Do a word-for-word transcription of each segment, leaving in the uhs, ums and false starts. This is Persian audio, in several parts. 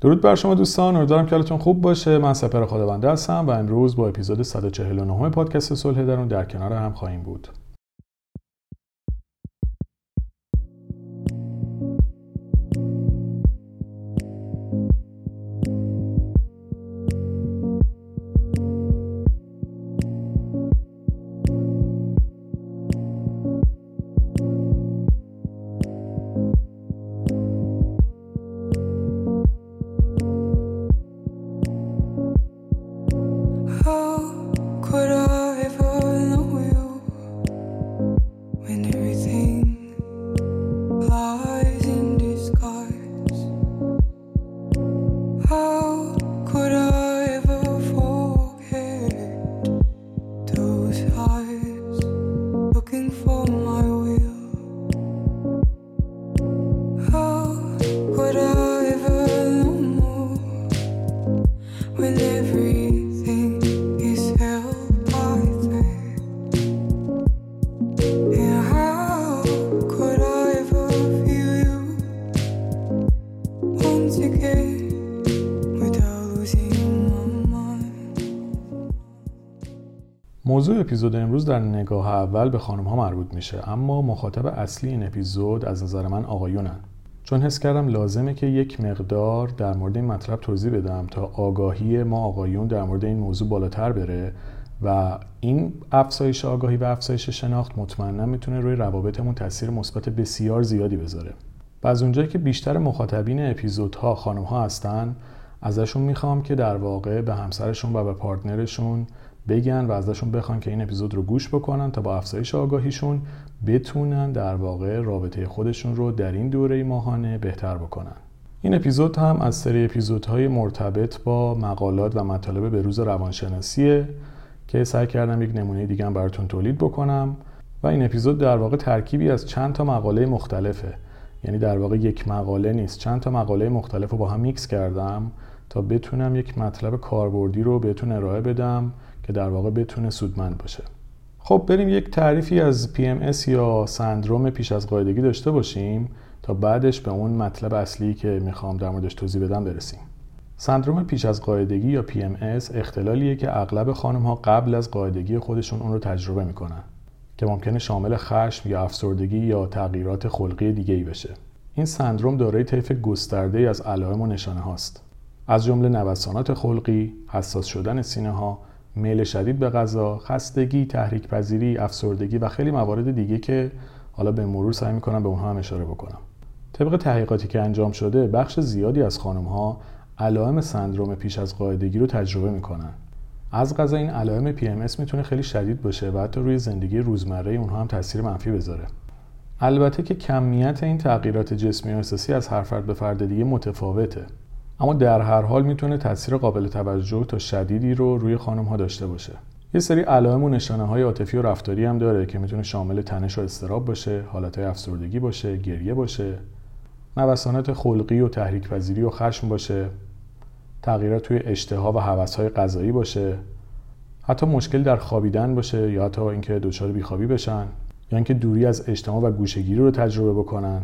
درود بر شما دوستان، امیدوارم که حالتون خوب باشه. من سپر خداونده هستم و امروز با اپیزود صد و چهل و نه پادکست صلح درون در کنار هم خواهیم بود. موضوع اپیزود امروز در نگاه اول به خانم ها مربوط میشه، اما مخاطب اصلی این اپیزود از نظر من آقایونن، چون حس کردم لازمه که یک مقدار در مورد این مطلب توضیح بدم تا آگاهی ما آقایون در مورد این موضوع بالاتر بره و این افزایش آگاهی و افزایش شناخت مطمئنا میتونه روی روابطمون تاثیر مثبت بسیار زیادی بذاره. و از اونجایی که بیشتر مخاطبین اپیزودها خانم ها هستن، ازشون میخوام که در واقع به همسرشون و به پارتنرشون بگن و ازشون بخوان که این اپیزود رو گوش بکنن تا با افزایش آگاهیشون بتونن در واقع رابطه خودشون رو در این دوره ماهانه بهتر بکنن. این اپیزود هم از سری اپیزودهای مرتبط با مقالات و مطالب به‌روز روانشناسیه که سعی کردم یک نمونه دیگه هم براتون تولید بکنم و این اپیزود در واقع ترکیبی از چند تا مقاله مختلفه، یعنی در واقع یک مقاله نیست، چند تا مقاله مختلف رو با هم میکس کردم تا بتونم یک مطلب کاربردی رو بهتون ارائه بدم که در واقع بتونه سودمند باشه. خب بریم یک تعریفی از پی ام اس یا سندروم پیش از قاعدگی داشته باشیم تا بعدش به اون مطلب اصلی که میخوام در موردش توضیح بدم برسیم. سندروم پیش از قاعدگی یا پی ام اس اختلالیه که اغلب خانم‌ها قبل از قاعدگی خودشون اون رو تجربه میکنن که ممکنه شامل خشم یا افسردگی یا تغییرات خلقی دیگه‌ای بشه. این سندروم دارای طیف گسترده‌ای از علائم و نشانه هاست، از جمله نوسانات خلقی، حساس شدن سینه‌ها، میل شدید به غذا، خستگی، تحریک پذیری، افسردگی و خیلی موارد دیگه که حالا به مرور سعی میکنم به اونها هم اشاره بکنم. طبق تحقیقاتی که انجام شده، بخش زیادی از خانم‌ها علائم سندروم پیش از قاعدگی رو تجربه میکنن. از قضا این علائم پی ام اس میتونه خیلی شدید باشه و حتی روی زندگی روزمره اونها هم تاثیر منفی بذاره. البته که کمیت این تغییرات جسمی و احساسی از هر فرد به فرد دیگه متفاوته، اما در هر حال میتونه تاثیر قابل توجه تا شدیدی رو روی خانم ها داشته باشه. یه سری علائم و نشانه های عاطفی و رفتاری هم داره که میتونه شامل تنش و اضطراب باشه، حالت های افسردگی باشه، گریه باشه، نوسانات خلقی و تحریک پذیری و خشم باشه، تغییرات توی اشتها و هوس های غذایی باشه، حتی مشکل در خوابیدن باشه یا حتی اینکه دچار بیخوابی بشن یا اینکه دوری از اجتماع و گوشه‌گیری رو تجربه بکنن.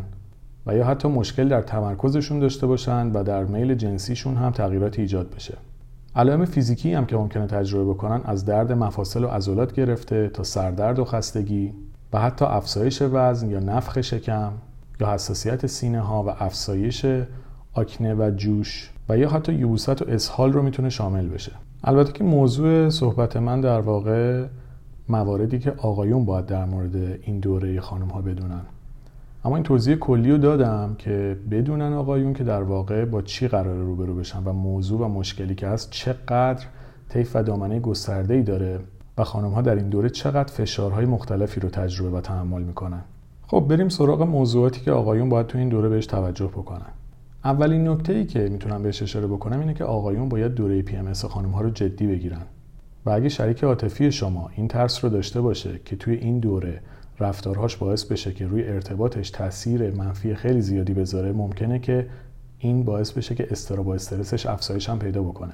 و یا حتی مشکل در تمرکزشون داشته باشن و در میل جنسیشون هم تغییرات ایجاد بشه. علائم فیزیکی هم که ممکنه تجربه بکنن از درد مفاصل و عضلات گرفته تا سردرد و خستگی و حتی افزایش وزن یا نفخ شکم یا حساسیت سینه ها و افزایش آکنه و جوش و یا حتی یبوست و اسهال رو میتونه شامل بشه. البته که موضوع صحبت من در واقع مواردی که آقایون باید در مورد این دوره خانم ها بدونن، اما این توضیح کلی رو دادم که بدونن آقایون که در واقع با چی قراره روبرو بشن و موضوع و مشکلی که هست چقدر طیف و دامنه گسترده‌ای داره و خانم‌ها در این دوره چقدر فشارهای مختلفی رو تجربه و تحمل میکنن. خب بریم سراغ موضوعاتی که آقایون باید تو این دوره بهش توجه بکنن. اولین نکته‌ای که میتونم بهش اشاره بکنم اینه که آقایون باید دوره پی ام اس خانم‌ها رو جدی بگیرن و اگه شریک عاطفی شما این ترس رو داشته باشه که توی این دوره رفتارهاش باعث بشه که روی ارتباطش تاثیر منفی خیلی زیادی بذاره، ممکنه که این باعث بشه که استراب و استرسش افزایش هم پیدا بکنه.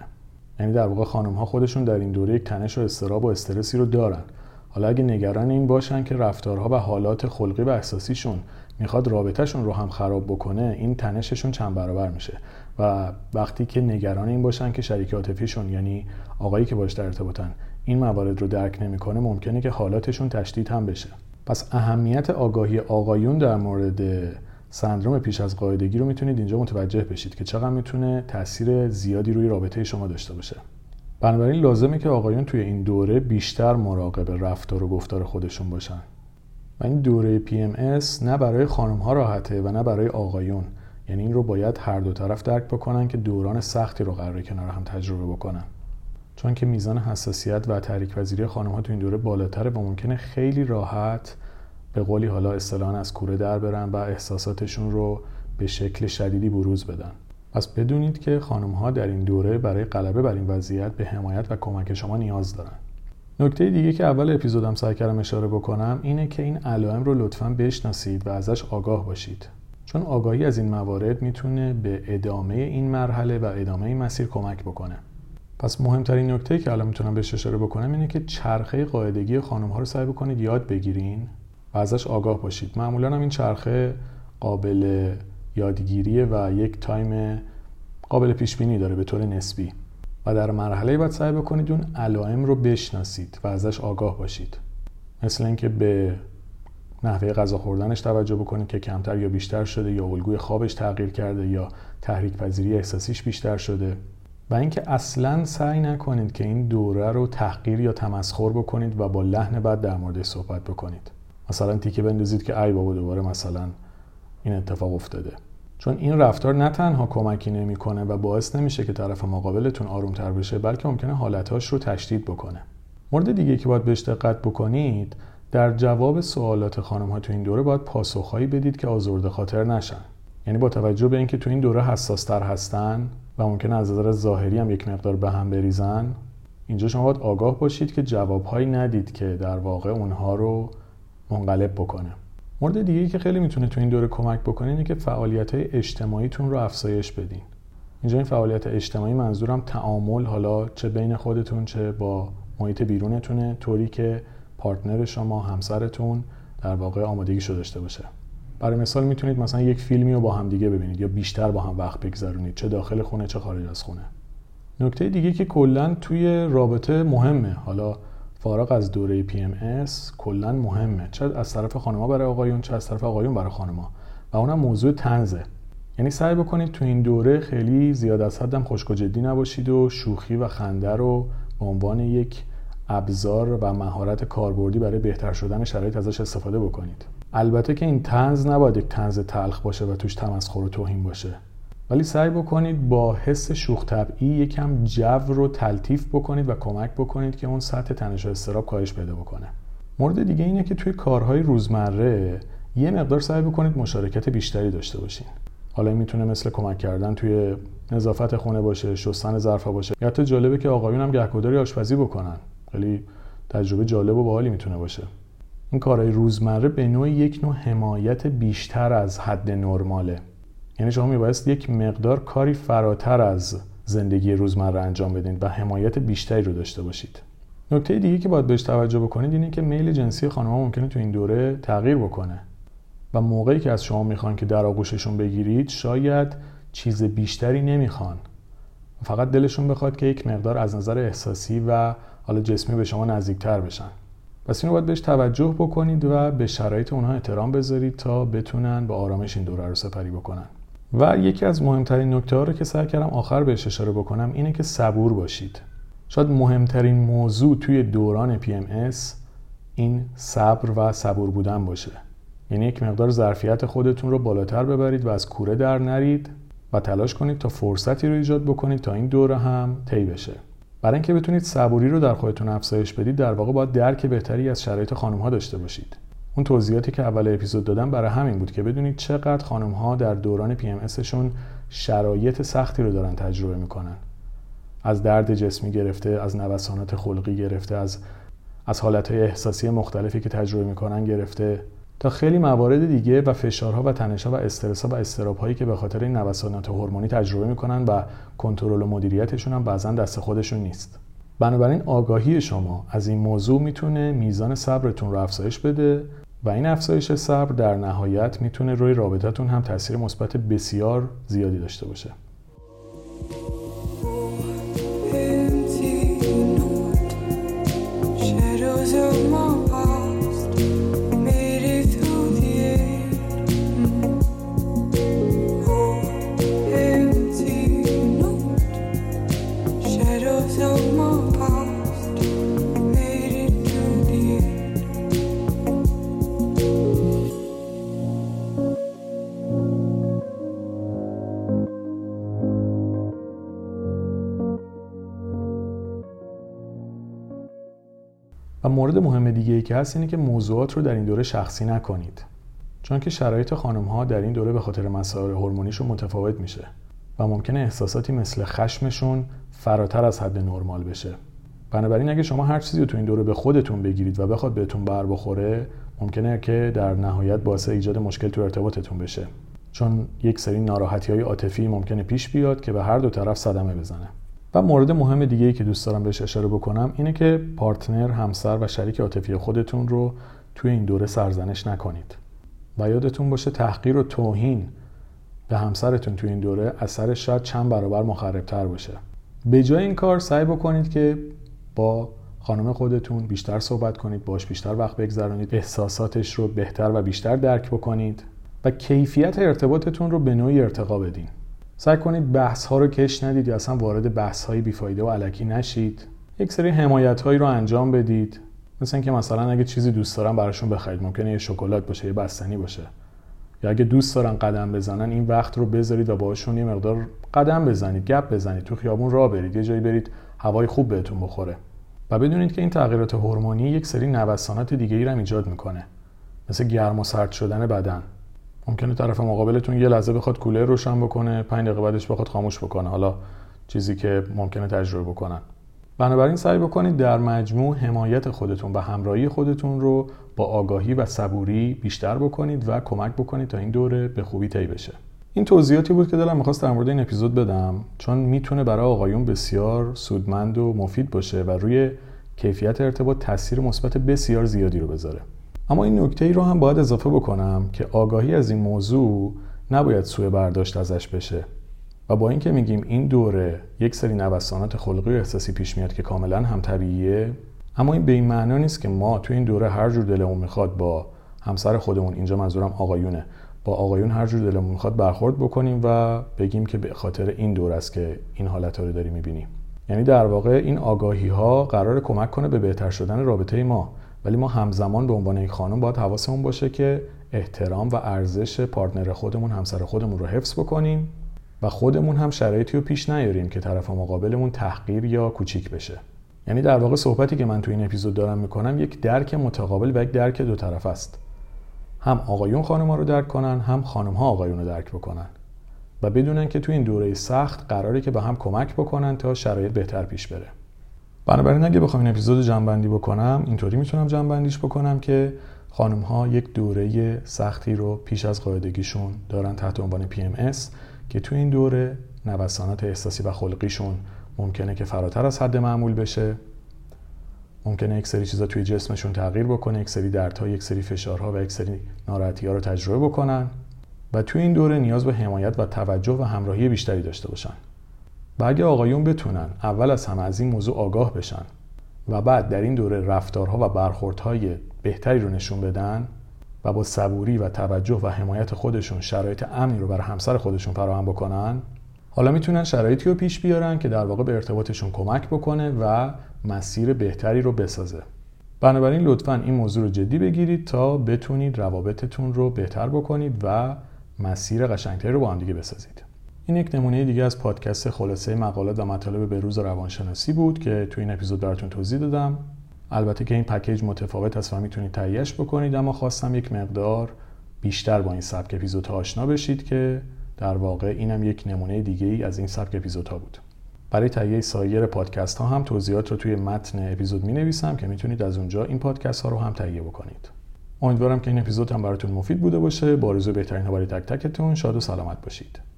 یعنی در واقع خانم‌ها خودشون در این دوره یک تنش و استراب و استرسی رو دارن. حالا اگه نگران این باشن که رفتارها و حالات خلقی و احساسیشون میخواد رابطهشون رو هم خراب بکنه، این تنششون چند برابر میشه. و وقتی که نگران این باشن که شریک عاطفیشون، یعنی آقایی که باش در ارتباطن، این موارد رو درک نمیکنه، ممکنه که حالاتشون تشدید هم بشه. پس اهمیت آگاهی آقایون در مورد سندروم پیش از قاعدگی رو میتونید اینجا متوجه بشید که چقدر میتونه تاثیر زیادی روی رابطه شما داشته باشه. بنابراین لازمه که آقایون توی این دوره بیشتر مراقب رفتار و گفتار خودشون باشن. و این دوره پی ام اس نه برای خانم‌ها راحته و نه برای آقایون. یعنی این رو باید هر دو طرف درک بکنن که دوران سختی رو قراره کنار هم تجربه بکنن. چون که میزان حساسیت و تحریک‌پذیری خانم‌ها تو این دوره بالاتره و ممکنه خیلی راحت به قولی حالا اصطلاحاً از کوره در برن و احساساتشون رو به شکل شدیدی بروز بدن. پس بدونید که خانم‌ها در این دوره برای غلبه بر این وضعیت به حمایت و کمک شما نیاز دارن. نکته دیگه که اول اپیزودم سعی کردم اشاره بکنم اینه که این علائم رو لطفاً بشناسید و ازش آگاه باشید. چون آگاهی از این موارد میتونه به ادامه این مرحله و ادامه این مسیر کمک بکنه. پس مهمترین نکته که الان میتونم بهش اشاره بکنم اینه که چرخه قاعدگی خانم‌ها رو سعی بکنید یاد بگیرین و ازش آگاه باشید. معمولاً هم این چرخه قابل یادگیریه و یک تایم قابل پیشبینی داره به طور نسبی. و در مرحله بعد سعی بکنید اون علائم رو بشناسید و ازش آگاه باشید. مثل اینکه به نحوه غذا خوردنش توجه بکنید که کمتر یا بیشتر شده، یا الگوی خوابش تغییر کرده، یا تحریک پذیری احساسیش بیشتر شده. و اینکه اصلاً سعی نکنید که این دوره رو تحقیر یا تمسخر بکنید و با لحن بد در موردش صحبت بکنید. مثلا تیکه بندازید که ای بابا دوباره مثلا این اتفاق افتاده. چون این رفتار نه تنها کمکی نمیکنه و باعث نمیشه که طرف مقابلتون آرومتر بشه، بلکه ممکنه حالتاش رو تشدید بکنه. مورد دیگه که باید بهش دقت بکنید، در جواب سوالات خانم ها تو این دوره باید پاسخهایی بدید که آزرده خاطر نشن. یعنی با توجه به اینکه تو این دوره حساس تر هستن و ممکنه از نظر ظاهری هم یک مقدار به هم بریزن، اینجا شما باید آگاه باشید که جوابهایی ندید که در واقع اونها رو منقلب بکنه. مورد دیگه‌ای که خیلی میتونه تو این دوره کمک بکنه اینه که فعالیت‌های اجتماعیتون رو افزایش بدین. اینجا این فعالیت اجتماعی منظورم تعامل، حالا چه بین خودتون چه با محیط بیرونتونه، طوری که پارتنر شما، همسرتون در واقع آمادگیش رو داشته باشه. برای مثال میتونید مثلا یک فیلمی رو با هم دیگه ببینید یا بیشتر با هم وقت بگذرونید، چه داخل خونه چه خارج از خونه. نکته دیگه که کلاً توی رابطه مهمه، حالا فارغ از دوره پی ام اس کلا مهمه، چه از طرف خانم‌ها برای آقایون چه از طرف آقایون برای خانم‌ها، و اونم موضوع طنزه. یعنی سعی بکنید تو این دوره خیلی زیاد از حد هم خشک و جدی نباشید و شوخی و خنده رو به عنوان یک ابزار و مهارت کاربردی برای بهتر شدن شرایط ازش استفاده بکنید. البته که این طنز نباید یک طنز تلخ باشه و توش تمسخر و توهین باشه، ولی سعی بکنید با حس شوخ طبعی یکم جو رو تلطیف بکنید و کمک بکنید که اون سطح تنش و اضطراب کاهش پیدا بکنه. مورد دیگه اینه که توی کارهای روزمره یه مقدار سعی بکنید مشارکت بیشتری داشته باشین. حالا این میتونه مثل کمک کردن توی نظافت خونه باشه، شستن ظرفا باشه، یا حتی جالبه که آقایون هم گهگداری آشپزی بکنن. خیلی تجربه جالب و باحالی میتونه باشه. این کارهای روزمره به نوعی یک نوع حمایت بیشتر از حد نرماله. یعنی شما میبایست یک مقدار کاری فراتر از زندگی روزمره انجام بدین و حمایت بیشتری رو داشته باشید. نکته دیگه که باید بهش توجه بکنید اینه که میل جنسی خانم‌ها ممکنه تو این دوره تغییر بکنه و موقعی که از شما میخوان که در آغوششون بگیرید شاید چیز بیشتری نمیخوان، فقط دلشون بخواد که یک مقدار از نظر احساسی و حالا جسمی به شما نزدیکتر بشن. پس اینو باید بهش توجه بکنید و به شرایط اونها احترام بذارید تا بتونن با آرامش این دوره رو سپری بکنن. و یکی از مهمترین نکته ها رو که سعی کردم آخر بهش اشاره بکنم اینه که صبور باشید. شاید مهمترین موضوع توی دوران پی ام اس این صبر و صبور بودن باشه. یعنی یک مقدار ظرفیت خودتون رو بالاتر ببرید و از کوره در نرید و تلاش کنید تا فرصتی رو ایجاد بکنید تا این دوره هم طی بشه. برای اینکه بتونید صبوری رو در خودتون افزایش بدید، در واقع باید درک بهتری از شرایط خانم‌ها داشته باشید. اون توضیحاتی که اول اپیزود دادم برای همین بود که بدونید چقدر خانم‌ها در دوران پی ام اسشون شرایط سختی رو دارن تجربه میکنن. از درد جسمی گرفته، از نوسانات خلقی گرفته، از از حالتهای احساسی مختلفی که تجربه میکنن گرفته تا خیلی موارد دیگه و فشارها و تنشها و استرسها و اضطراب‌هایی که به خاطر این نوسانات هورمونی تجربه میکنن و کنترل و مدیریتشون هم بعضن دست خودشون نیست. بنابراین آگاهی شما از این موضوع میتونه میزان صبرتون رو افزایش بده و این افزایش صبر در نهایت میتونه روی رابطتون هم تاثیر مثبت بسیار زیادی داشته باشه. و مورد مهم دیگه ای که هست اینه که موضوعات رو در این دوره شخصی نکنید، چون که شرایط خانم‌ها در این دوره به خاطر مسائل هورمونیشون متفاوت میشه و ممکنه احساساتی مثل خشمشون فراتر از حد نرمال بشه. بنابراین اگه شما هر چیزی رو تو این دوره به خودتون بگیرید و بخواد بهتون بر بخوره، ممکنه که در نهایت باعث ایجاد مشکل تو ارتباطتون بشه، چون یک سری ناراحتی‌های عاطفی ممکنه پیش بیاد که به هر دو طرف صدمه بزنه. و مورد مهم دیگه‌ای که دوست دارم بهش اشاره بکنم اینه که پارتنر، همسر و شریک عاطفی خودتون رو توی این دوره سرزنش نکنید. و یادتون باشه تحقیر و توهین به همسرتون توی این دوره اثرش شاید چند برابر مخرب‌تر باشه. به جای این کار سعی بکنید که با خانم خودتون بیشتر صحبت کنید، باهاش بیشتر وقت بگذرونید، احساساتش رو بهتر و بیشتر درک بکنید و کیفیت ارتباطتون رو به نوعی ارتقا بدین. سعی کنید بحث ها رو کش ندید یا اصلا وارد بحث های بیفایده و علکی نشید. یک سری حمایت هایی رو انجام بدید، مثلا اینکه مثلا اگه چیزی دوست دارن براشون بخرید، ممکنه یه شکلات باشه، یه بستنی باشه، یا اگه دوست دارن قدم بزنن این وقت رو بذارید و باهاشون یه مقدار قدم بزنید، گپ بزنید، تو خیابون راه برید، یه جایی برید هوای خوب بهتون بخوره. و بدونید که این تغییرات هورمونی یک سری نوسانات دیگه‌ای رو هم ایجاد می‌کنه، مثل گرم و سرد شدن بدن. ممکنه طرف مقابلتون یه لحظه بخواد کولر روشن بکنه، پنج دقیقه بعدش بخواد خاموش بکنه، حالا چیزی که ممکنه تجربه بکنن. بنابراین سعی بکنید در مجموع حمایت خودتون و همراهی خودتون رو با آگاهی و صبوری بیشتر بکنید و کمک بکنید تا این دوره به خوبی طی بشه. این توضیحاتی بود که دلم می‌خواست در مورد این اپیزود بدم، چون میتونه برای آقایون بسیار سودمند و مفید باشه و روی کیفیت ارتباط تاثیر مثبت بسیار زیادی رو بذاره. اما این نکته ای رو هم باید اضافه بکنم که آگاهی از این موضوع نباید سوء برداشت ازش بشه و با اینکه میگیم این دوره یک سری نوسانات خلقی و احساسی پیش میاد که کاملا هم طبیعیه، اما این به این معنا نیست که ما تو این دوره هر جور دلمون میخواد با همسر خودمون، اینجا منظورم آقایونه، با آقایون هر جور دلمون میخواد برخورد بکنیم و بگیم که به خاطر این دوره است که این حالت‌ها رو داری می‌بینی. یعنی در واقع این آگاهی‌ها قراره کمک کنه به بهتر شدن رابطه ما، ولی ما همزمان به عنوان یک خانم باید حواسمون باشه که احترام و ارزش پارتنر خودمون، همسر خودمون رو حفظ بکنیم و خودمون هم شرایطی رو پیش نیاریم که طرف مقابلمون تحقیر یا کوچیک بشه. یعنی در واقع صحبتی که من تو این اپیزود دارم می‌کنم یک درک متقابل و یک درک دو طرفه است. هم آقایون خانم‌ها رو درک کنن، هم خانم‌ها آقایون رو درک بکنن و بدونن که تو این دوره سخت قراره که به هم کمک بکنن تا شرایط بهتر پیش بره. بنابراین اگه بخوام این اپیزودو جمع‌بندی بکنم، اینطوری میتونم جمع‌بندیش بکنم که خانم‌ها یک دوره سختی رو پیش از قاعدگیشون دارن تحت عنوان پی ام اس که تو این دوره نوسانات احساسی و خلقیشون ممکنه که فراتر از حد معمول بشه. ممکنه یک سری چیزا توی جسمشون تغییر بکنه، یک سری دردها، یک سری فشارها و یک سری ناراحتی‌ها رو تجربه بکنن و توی این دوره نیاز به حمایت و توجه و همراهی بیشتری داشته باشن. و اگه آقایون بتونن اول از همه از این موضوع آگاه بشن و بعد در این دوره رفتارها و برخوردهای بهتری رو نشون بدن و با صبوری و توجه و حمایت خودشون شرایط امنی رو برای همسر خودشون فراهم بکنن، حالا میتونن شرایطی رو پیش بیارن که در واقع به ارتباطشون کمک بکنه و مسیر بهتری رو بسازه. بنابراین لطفاً این موضوع رو جدی بگیرید تا بتونید روابطتون رو بهتر بکنید و مسیر قشنگتری رو با هم دیگه بسازید. این یک نمونه دیگه از پادکست خلاصه مقالات و مطالب به روز روانشناسی بود که تو این اپیزود براتون توضیح دادم. البته که این پکیج متفاوت است و میتونید تهیه‌اش بکنید، اما خواستم یک مقدار بیشتر با این سبک اپیزودها آشنا بشید که در واقع اینم یک نمونه دیگه ای از این سبک اپیزودها بود. برای تهیه سایر پادکست ها هم توضیحات رو توی متن اپیزود می نویسم که میتونید از اونجا این پادکست ها رو هم تهیه بکنید. امیدوارم که این اپیزود هم براتون مفید بوده باشه. با آرزوی بهترین ها برای تک تکتون. شاد و سلامت باشید.